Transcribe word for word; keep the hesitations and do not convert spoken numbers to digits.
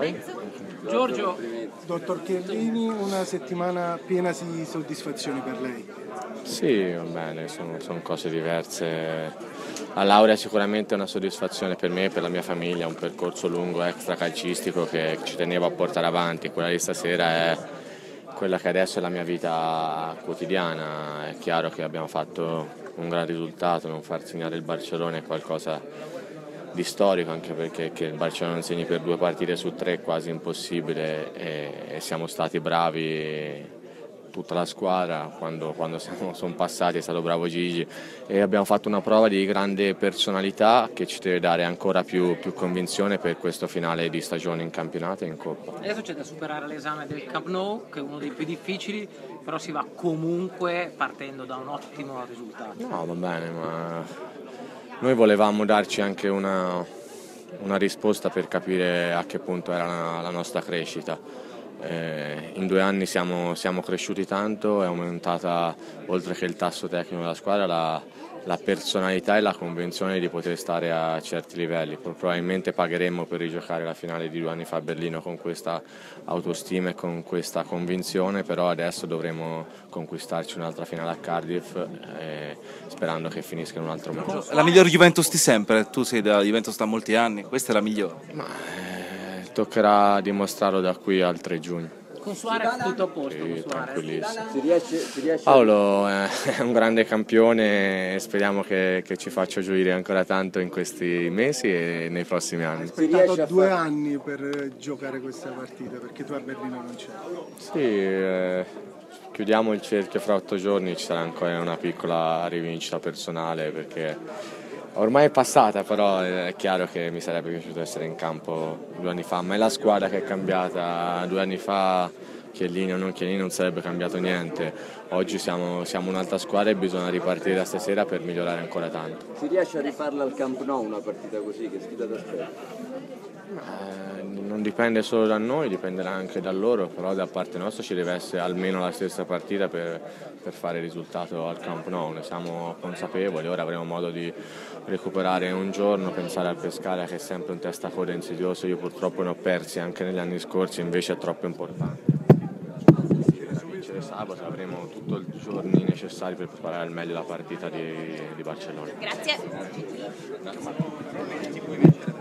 poi? Giorgio. Dottor Chiellini, una settimana piena di soddisfazioni per lei? Sì, va bene, sono, sono cose diverse. La laurea sicuramente è una soddisfazione per me e per la mia famiglia, un percorso lungo extra calcistico che ci tenevo a portare avanti. Quella di stasera è quella che adesso è la mia vita quotidiana. È chiaro che abbiamo fatto un gran risultato, non far segnare il Barcellona è qualcosa di storico, anche perché che il Barcellona non segni per due partite su tre è quasi impossibile e, e siamo stati bravi tutta la squadra, quando, quando siamo, sono passati è stato bravo Gigi e abbiamo fatto una prova di grande personalità che ci deve dare ancora più, più convinzione per questo finale di stagione in campionato e in Coppa. Adesso c'è da superare l'esame del Camp Nou, che è uno dei più difficili, però si va comunque partendo da un ottimo risultato. No, va bene, ma noi volevamo darci anche una, una risposta per capire a che punto era la, la nostra crescita. Eh, in due anni siamo, siamo cresciuti tanto, è aumentata oltre che il tasso tecnico della squadra la, la personalità e la convinzione di poter stare a certi livelli. Probabilmente pagheremo per rigiocare la finale di due anni fa a Berlino con questa autostima e con questa convinzione, però adesso dovremo conquistarci un'altra finale a Cardiff eh, sperando che finisca in un altro modo. La miglior Juventus di sempre, tu sei della Juventus da molti anni, questa è la migliore. Ma, eh, toccherà dimostrarlo da qui al tre giugno. Con Suárez tutto a posto. Sì, tranquillissimo. Si riesce, si riesce a... Paolo è un grande campione e speriamo che, che ci faccia gioire ancora tanto in questi mesi e nei prossimi anni. Hai aspettato due fare... anni per giocare questa partita, perché tu a Berlino non c'eri. Sì, eh, chiudiamo il cerchio fra otto giorni, ci sarà ancora una piccola rivincita personale perché... Ormai è passata, però è chiaro che mi sarebbe piaciuto essere in campo due anni fa, ma è la squadra che è cambiata. Due anni fa Chiellini o non Chiellini non sarebbe cambiato niente. Oggi siamo, siamo un'altra squadra e bisogna ripartire da stasera per migliorare ancora tanto. Si riesce a rifarla al Camp Nou una partita così? Che sfida d'aspetto? Eh, non dipende solo da noi, dipenderà anche da loro, però da parte nostra ci deve essere almeno la stessa partita per, per fare il risultato al Camp Nou. Ne siamo consapevoli, ora avremo modo di recuperare un giorno, pensare al Pescara che è sempre un testacoda insidioso. Io purtroppo ne ho persi anche negli anni scorsi, invece è troppo importante. Per vincere sabato avremo tutti i giorni necessari per preparare al meglio la partita di, di Barcellona. Grazie.